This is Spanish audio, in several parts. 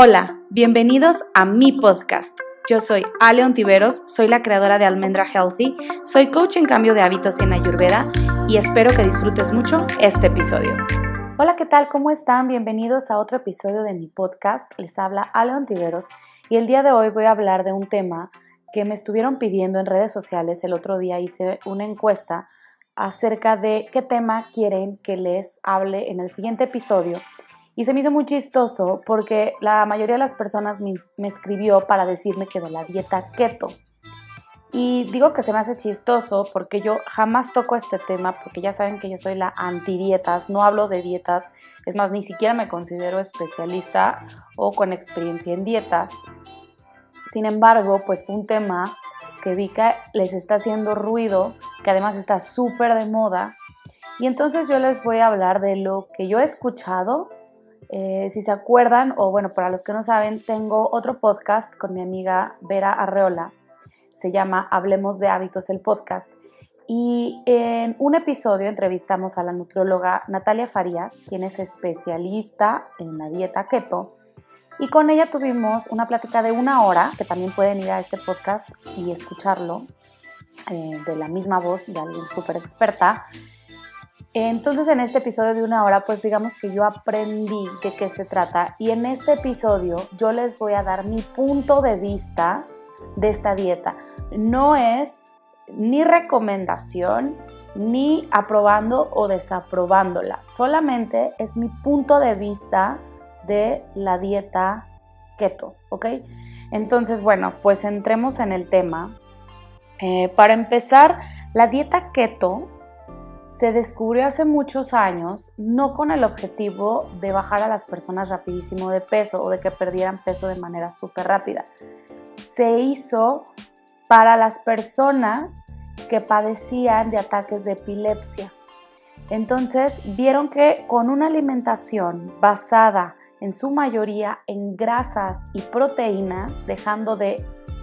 Hola, bienvenidos a mi podcast. Yo soy Ale Antiveros, soy la creadora de Almendra Healthy, soy coach en cambio de hábitos en Ayurveda y espero que disfrutes mucho este episodio. Hola, ¿qué tal? ¿Cómo están? Bienvenidos a otro episodio de mi podcast. Les habla Ale Antiveros y el día de hoy voy a hablar de un tema que me estuvieron pidiendo en redes sociales. El otro día hice una encuesta acerca de qué tema quieren que les hable en el siguiente episodio. Y se me hizo muy chistoso porque la mayoría de las personas me escribió para decirme que de la dieta keto. Y digo que se me hace chistoso porque yo jamás toco este tema, porque ya saben que yo soy la antidietas, no hablo de dietas, es más, ni siquiera me considero especialista o con experiencia en dietas. Sin embargo, pues fue un tema que vi que les está haciendo ruido, que además está súper de moda. Y entonces yo les voy a hablar de lo que yo he escuchado. Si se acuerdan, o bueno, para los que no saben, tengo otro podcast con mi amiga Vera Arreola, se llama Hablemos de Hábitos, el podcast, y en un episodio entrevistamos a la nutrióloga Natalia Farías, quien es especialista en la dieta keto, y con ella tuvimos una plática de 1 hora, que también pueden ir a este podcast y escucharlo, de la misma voz de alguien súper experta. Entonces, en este episodio de 1 hora, pues digamos que yo aprendí de qué se trata, y en este episodio yo les voy a dar mi punto de vista de esta dieta. No es ni recomendación, ni aprobando o desaprobándola, solamente es mi punto de vista de la dieta keto, ¿ok? Entonces, bueno, pues entremos en el tema. Para empezar, la dieta keto se descubrió hace muchos años, no con el objetivo de bajar a las personas rapidísimo de peso o de que perdieran peso de manera súper rápida. Se hizo para las personas que padecían de ataques de epilepsia. Entonces vieron que con una alimentación basada en su mayoría en grasas y proteínas, dejando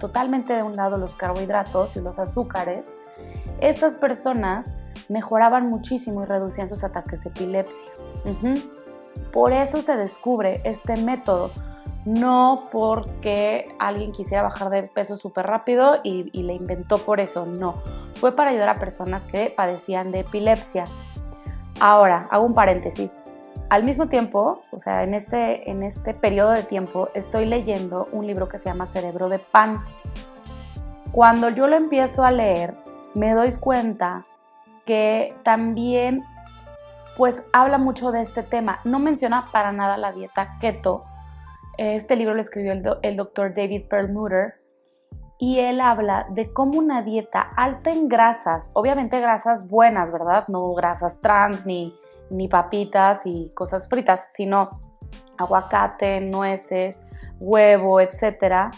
totalmente de un lado los carbohidratos y los azúcares, estas personas mejoraban muchísimo y reducían sus ataques de epilepsia. Por eso se descubre este método, no porque alguien quisiera bajar de peso súper rápido y le inventó por eso, no. Fue para ayudar a personas que padecían de epilepsia. Ahora, hago un paréntesis. Al mismo tiempo, o sea, en este periodo de tiempo, estoy leyendo un libro que se llama Cerebro de Pan. Cuando yo lo empiezo a leer, me doy cuenta que también pues habla mucho de este tema. No menciona para nada la dieta keto. Este libro lo escribió el doctor David Perlmutter y él habla de cómo una dieta alta en grasas, obviamente grasas buenas, ¿verdad? No grasas trans ni papitas y cosas fritas, sino aguacate, nueces, huevo, etc.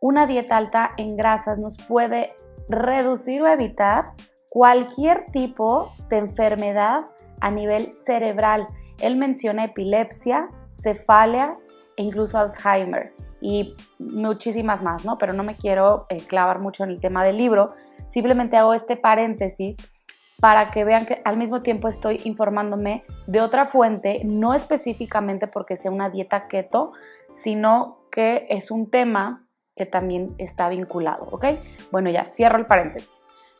Una dieta alta en grasas nos puede reducir o evitar cualquier tipo de enfermedad a nivel cerebral. Él menciona epilepsia, cefaleas e incluso Alzheimer y muchísimas más, ¿no? Pero no me quiero clavar mucho en el tema del libro. Simplemente hago este paréntesis para que vean que al mismo tiempo estoy informándome de otra fuente, no específicamente porque sea una dieta keto, sino que es un tema que también está vinculado, ¿ok? Bueno, ya cierro el paréntesis.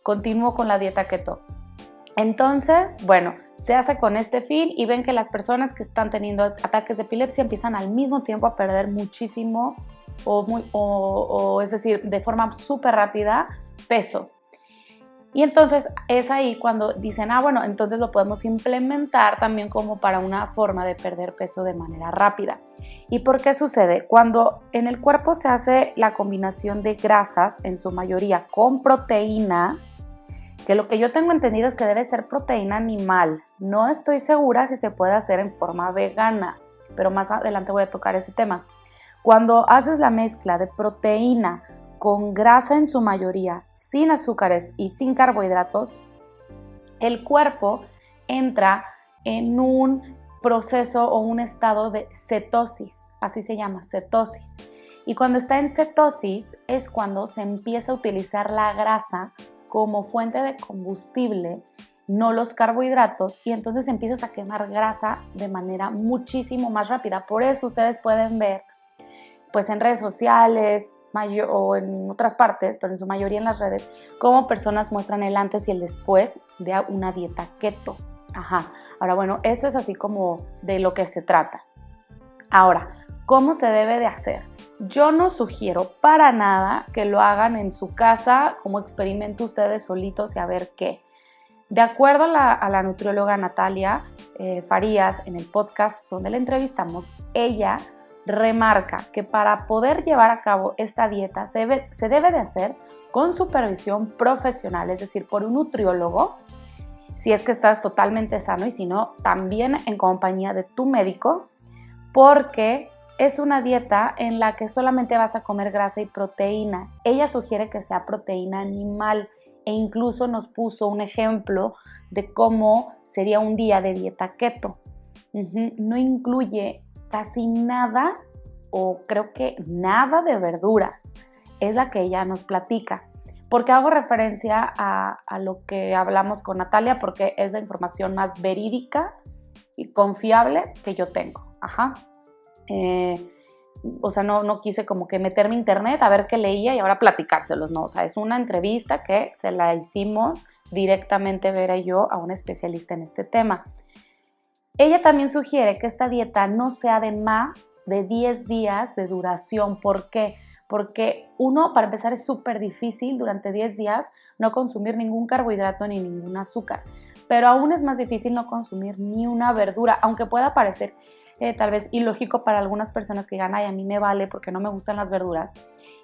Continúo con la dieta keto. Entonces, bueno, se hace con este fin y ven que las personas que están teniendo ataques de epilepsia empiezan al mismo tiempo a perder muchísimo es decir, de forma súper rápida, peso. Y entonces es ahí cuando dicen, bueno, entonces lo podemos implementar también como para una forma de perder peso de manera rápida. ¿Y por qué sucede? Cuando en el cuerpo se hace la combinación de grasas, en su mayoría con proteína, que lo que yo tengo entendido es que debe ser proteína animal. No estoy segura si se puede hacer en forma vegana, pero más adelante voy a tocar ese tema. Cuando haces la mezcla de proteína con grasa en su mayoría, sin azúcares y sin carbohidratos, el cuerpo entra en un proceso o un estado de cetosis, así se llama, cetosis. Y cuando está en cetosis es cuando se empieza a utilizar la grasa como fuente de combustible, no los carbohidratos, y entonces empiezas a quemar grasa de manera muchísimo más rápida. Por eso ustedes pueden ver pues en redes sociales o en otras partes, pero en su mayoría en las redes, cómo personas muestran el antes y el después de una dieta keto. Ajá. Ahora, bueno, eso es así como de lo que se trata. Ahora, ¿cómo se debe de hacer? Yo no sugiero para nada que lo hagan en su casa, como experimento ustedes solitos y a ver qué. De acuerdo a la nutrióloga Natalia Farías, en el podcast donde la entrevistamos, ella remarca que para poder llevar a cabo esta dieta se debe de hacer con supervisión profesional, es decir, por un nutriólogo, si es que estás totalmente sano, y si no, también en compañía de tu médico, porque es una dieta en la que solamente vas a comer grasa y proteína. Ella sugiere que sea proteína animal, e incluso nos puso un ejemplo de cómo sería un día de dieta keto. No incluye casi nada, o creo que nada, de verduras, es la que ella nos platica. ¿Por qué hago referencia a lo que hablamos con Natalia? Porque es la información más verídica y confiable que yo tengo. Ajá. O sea, no quise como que meterme a internet a ver qué leía y ahora platicárselos, no, o sea, es una entrevista que se la hicimos directamente Vera y yo a un especialista en este tema. Ella también sugiere que esta dieta no sea de más de 10 días de duración. ¿Por qué? Porque uno, para empezar, es súper difícil durante 10 días no consumir ningún carbohidrato ni ningún azúcar, pero aún es más difícil no consumir ni una verdura, aunque pueda parecer tal vez ilógico para algunas personas que digan, ay, a mí me vale porque no me gustan las verduras.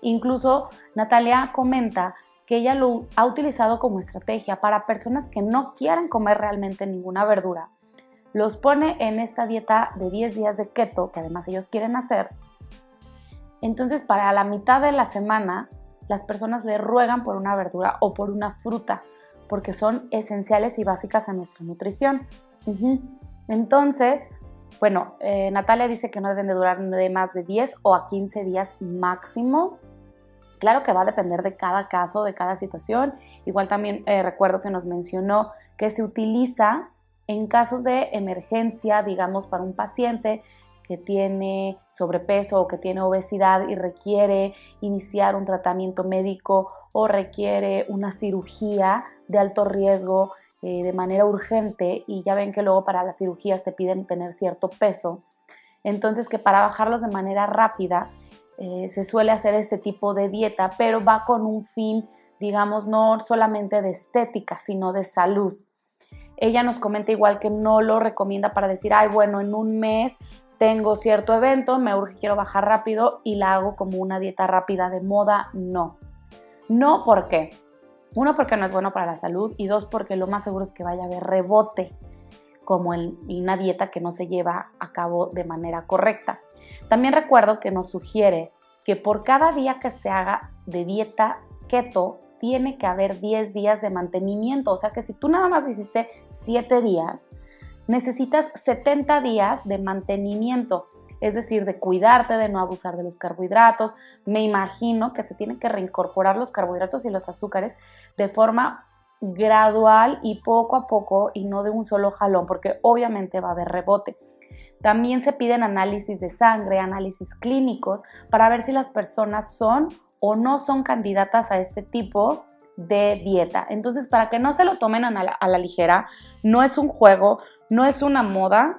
Incluso Natalia comenta que ella lo ha utilizado como estrategia para personas que no quieran comer realmente ninguna verdura. Los pone en esta dieta de 10 días de keto, que además ellos quieren hacer. Entonces, para la mitad de la semana, las personas le ruegan por una verdura o por una fruta, porque son esenciales y básicas a nuestra nutrición. Entonces, bueno, Natalia dice que no deben de durar de más de 10 o a 15 días máximo. Claro que va a depender de cada caso, de cada situación. Igual también recuerdo que nos mencionó que se utiliza en casos de emergencia, digamos, para un paciente que tiene sobrepeso o que tiene obesidad y requiere iniciar un tratamiento médico o requiere una cirugía de alto riesgo de manera urgente, y ya ven que luego para las cirugías te piden tener cierto peso. Entonces, que para bajarlos de manera rápida se suele hacer este tipo de dieta, pero va con un fin, digamos, no solamente de estética, sino de salud. Ella nos comenta igual que no lo recomienda para decir, ay, bueno, en un mes tengo cierto evento, me urge, quiero bajar rápido y la hago como una dieta rápida de moda. No. No, ¿por qué? Uno, porque no es bueno para la salud, y dos, porque lo más seguro es que vaya a haber rebote, como en una dieta que no se lleva a cabo de manera correcta. También recuerdo que nos sugiere que por cada día que se haga de dieta keto, tiene que haber 10 días de mantenimiento. O sea que si tú nada más hiciste 7 días, necesitas 70 días de mantenimiento, es decir, de cuidarte, de no abusar de los carbohidratos. Me imagino que se tienen que reincorporar los carbohidratos y los azúcares de forma gradual y poco a poco, y no de un solo jalón, porque obviamente va a haber rebote. También se piden análisis de sangre, análisis clínicos, para ver si las personas son o no son candidatas a este tipo de dieta. Entonces, para que no se lo tomen a la ligera, no es un juego, no es una moda.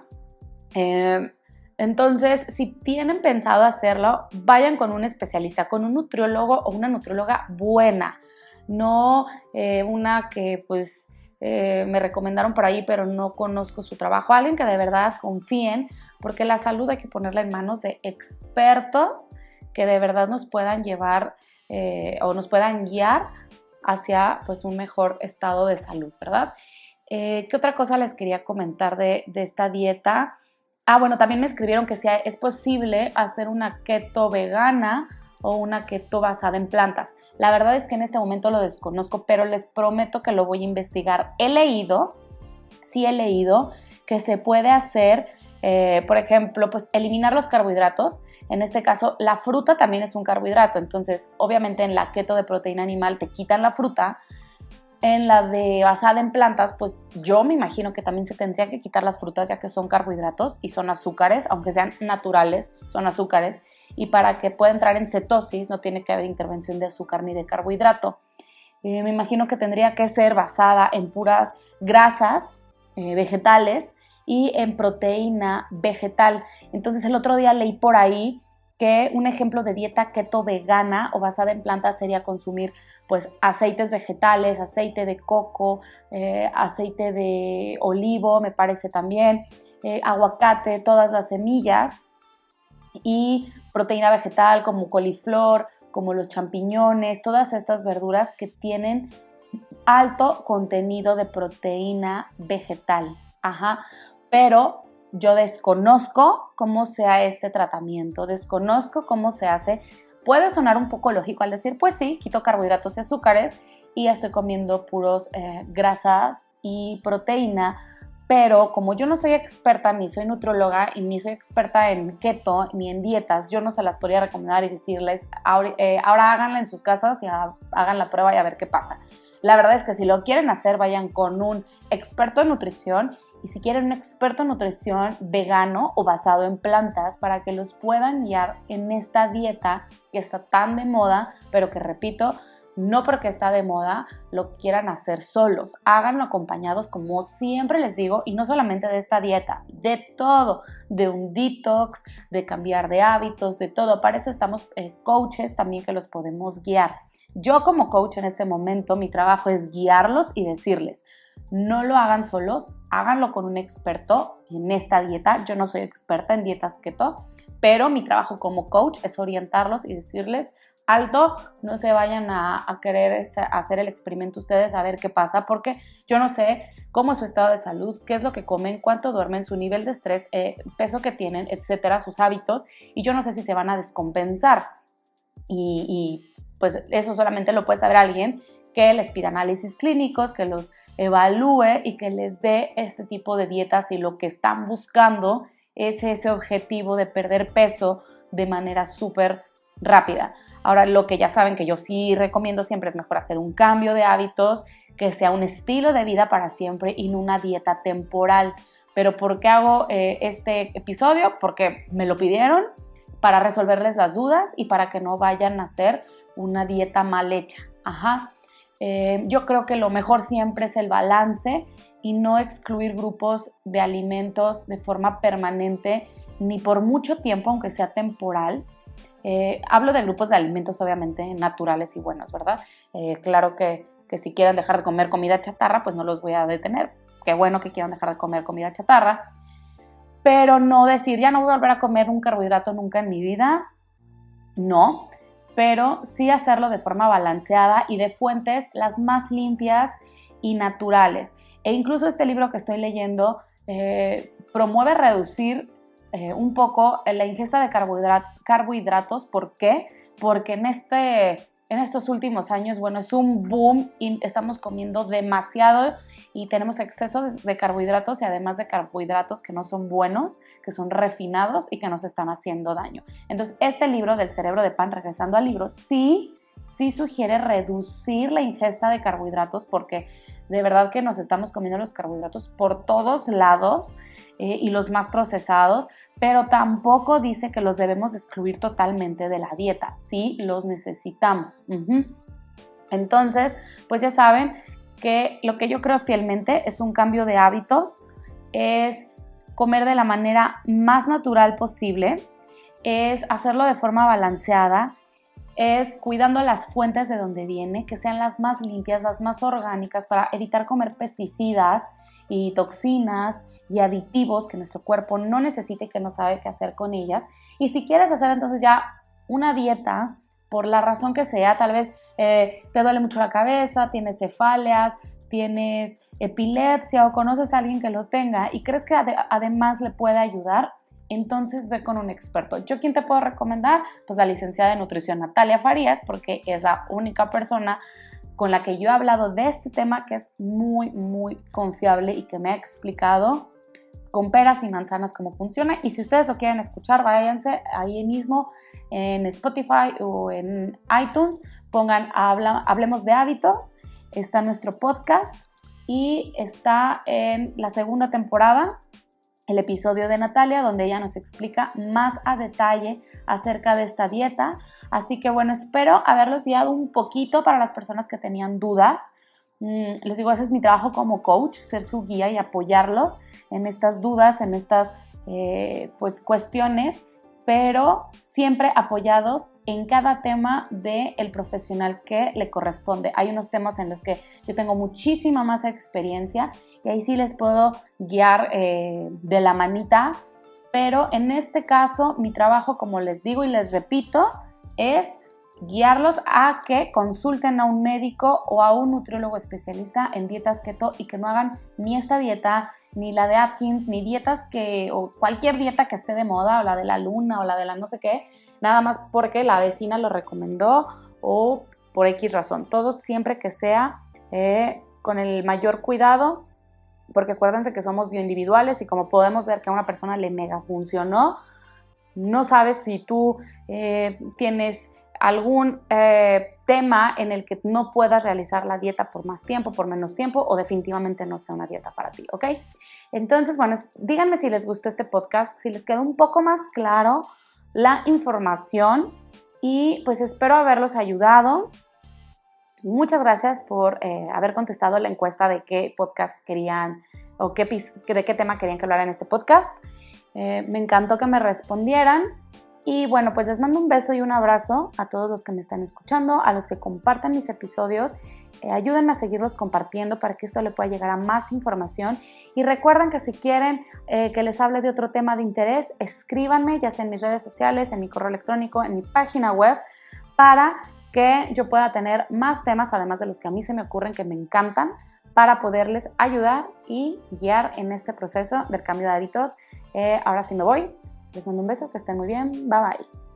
Entonces, si tienen pensado hacerlo, vayan con un especialista, con un nutriólogo o una nutrióloga buena, no una que pues me recomendaron por ahí, pero no conozco su trabajo. Alguien que de verdad confíen, porque la salud hay que ponerla en manos de expertos que de verdad nos puedan llevar o nos puedan guiar hacia pues un mejor estado de salud, ¿verdad? ¿Qué otra cosa les quería comentar de esta dieta? Ah, bueno, también me escribieron que si es posible hacer una keto vegana o una keto basada en plantas. La verdad es que en este momento lo desconozco, pero les prometo que lo voy a investigar. He leído que se puede hacer, por ejemplo, pues eliminar los carbohidratos. En este caso, la fruta también es un carbohidrato. Entonces, obviamente en la keto de proteína animal te quitan la fruta. En la de basada en plantas, pues yo me imagino que también se tendría que quitar las frutas, ya que son carbohidratos y son azúcares, aunque sean naturales, son azúcares. y para que pueda entrar en cetosis no tiene que haber intervención de azúcar ni de carbohidrato. Me imagino que tendría que ser basada en puras grasas vegetales y en proteína vegetal. Entonces el otro día leí por ahí que un ejemplo de dieta keto vegana o basada en plantas sería consumir pues aceites vegetales, aceite de coco, aceite de olivo, me parece también, aguacate, todas las semillas y proteína vegetal como coliflor, como los champiñones, todas estas verduras que tienen alto contenido de proteína vegetal. Ajá, pero yo desconozco cómo sea este tratamiento, desconozco cómo se hace. Puede sonar un poco lógico al decir, pues sí, quito carbohidratos y azúcares y estoy comiendo puros grasas y proteína, pero como yo no soy experta, ni soy nutróloga y ni soy experta en keto ni en dietas, yo no se las podría recomendar y decirles, ahora háganla en sus casas y hagan la prueba y a ver qué pasa. La verdad es que si lo quieren hacer, vayan con un experto en nutrición. Y si quieren un experto en nutrición vegano o basado en plantas para que los puedan guiar en esta dieta que está tan de moda, pero que repito, no porque está de moda lo quieran hacer solos, háganlo acompañados como siempre les digo y no solamente de esta dieta, de todo, de un detox, de cambiar de hábitos, de todo, para eso estamos coaches también que los podemos guiar. Yo como coach en este momento mi trabajo es guiarlos y decirles, no lo hagan solos, háganlo con un experto en esta dieta. Yo no soy experta en dietas keto, pero mi trabajo como coach es orientarlos y decirles, alto, no se vayan a querer hacer el experimento ustedes a ver qué pasa, porque yo no sé cómo es su estado de salud, qué es lo que comen, cuánto duermen, su nivel de estrés, peso que tienen, etcétera, sus hábitos, y yo no sé si se van a descompensar. Y pues eso solamente lo puede saber alguien que les pida análisis clínicos, que los evalúe y que les dé este tipo de dietas y lo que están buscando es ese objetivo de perder peso de manera súper rápida. Ahora, lo que ya saben que yo sí recomiendo siempre es mejor hacer un cambio de hábitos, que sea un estilo de vida para siempre y no una dieta temporal. Pero ¿por qué hago este episodio? Porque me lo pidieron para resolverles las dudas y para que no vayan a hacer una dieta mal hecha. Ajá. Yo creo que lo mejor siempre es el balance y no excluir grupos de alimentos de forma permanente ni por mucho tiempo, aunque sea temporal. Hablo de grupos de alimentos obviamente naturales y buenos, ¿verdad? Claro que si quieren dejar de comer comida chatarra, pues no los voy a detener. Qué bueno que quieran dejar de comer comida chatarra, pero no decir, ya no voy a volver a comer un carbohidrato nunca en mi vida, no. Pero sí hacerlo de forma balanceada y de fuentes las más limpias y naturales. E incluso este libro que estoy leyendo promueve reducir un poco la ingesta de carbohidratos. ¿Por qué? Porque en estos últimos años, bueno, es un boom y estamos comiendo demasiado y tenemos exceso de carbohidratos y además de carbohidratos que no son buenos, que son refinados y que nos están haciendo daño. Entonces, este libro del Cerebro de Pan, regresando al libro, sí sugiere reducir la ingesta de carbohidratos porque de verdad que nos estamos comiendo los carbohidratos por todos lados y los más procesados, pero tampoco dice que los debemos excluir totalmente de la dieta, sí los necesitamos. Uh-huh. Entonces, pues ya saben que lo que yo creo fielmente es un cambio de hábitos, es comer de la manera más natural posible, es hacerlo de forma balanceada, es cuidando las fuentes de donde viene, que sean las más limpias, las más orgánicas, para evitar comer pesticidas y toxinas y aditivos que nuestro cuerpo no necesita y que no sabe qué hacer con ellas. Y si quieres hacer entonces ya una dieta, por la razón que sea, tal vez te duele mucho la cabeza, tienes cefaleas, tienes epilepsia o conoces a alguien que lo tenga y crees que además le puede ayudar, entonces ve con un experto. ¿Yo quién te puedo recomendar? Pues la licenciada en nutrición Natalia Farías, porque es la única persona con la que yo he hablado de este tema que es muy, muy confiable y que me ha explicado con peras y manzanas cómo funciona. Y si ustedes lo quieren escuchar, váyanse ahí mismo en Spotify o en iTunes, pongan Hablemos de Hábitos, está nuestro podcast y está en la segunda temporada. el episodio de Natalia, donde ella nos explica más a detalle acerca de esta dieta. Así que bueno, espero haberlos guiado un poquito para las personas que tenían dudas. Les digo, ese es mi trabajo como coach, ser su guía y apoyarlos en estas dudas, en estas cuestiones, pero siempre apoyados en cada tema del profesional que le corresponde. Hay unos temas en los que yo tengo muchísima más experiencia y ahí sí les puedo guiar de la manita, pero en este caso mi trabajo, como les digo y les repito, es guiarlos a que consulten a un médico o a un nutriólogo especialista en dietas keto y que no hagan ni esta dieta, ni la de Atkins, ni dietas que, o cualquier dieta que esté de moda, o la de la luna, o la de la no sé qué, nada más porque la vecina lo recomendó o por X razón. Todo siempre que sea con el mayor cuidado, porque acuérdense que somos bioindividuales y como podemos ver que a una persona le mega funcionó, no sabes si tú tienes algún tema en el que no puedas realizar la dieta por más tiempo, por menos tiempo, o definitivamente no sea una dieta para ti, ¿ok? Entonces, bueno, díganme si les gustó este podcast, si les quedó un poco más claro la información y pues espero haberlos ayudado. Muchas gracias por haber contestado la encuesta de qué podcast querían o de qué tema querían que hablara en este podcast. Me encantó que me respondieran. Y bueno, pues les mando un beso y un abrazo a todos los que me están escuchando, a los que compartan mis episodios. Ayúdenme a seguirlos compartiendo para que esto le pueda llegar a más información. Y recuerden que si quieren que les hable de otro tema de interés, escríbanme, ya sea en mis redes sociales, en mi correo electrónico, en mi página web, para que yo pueda tener más temas, además de los que a mí se me ocurren, que me encantan, para poderles ayudar y guiar en este proceso del cambio de hábitos. Ahora sí me voy. Les mando un beso, que estén muy bien. Bye bye.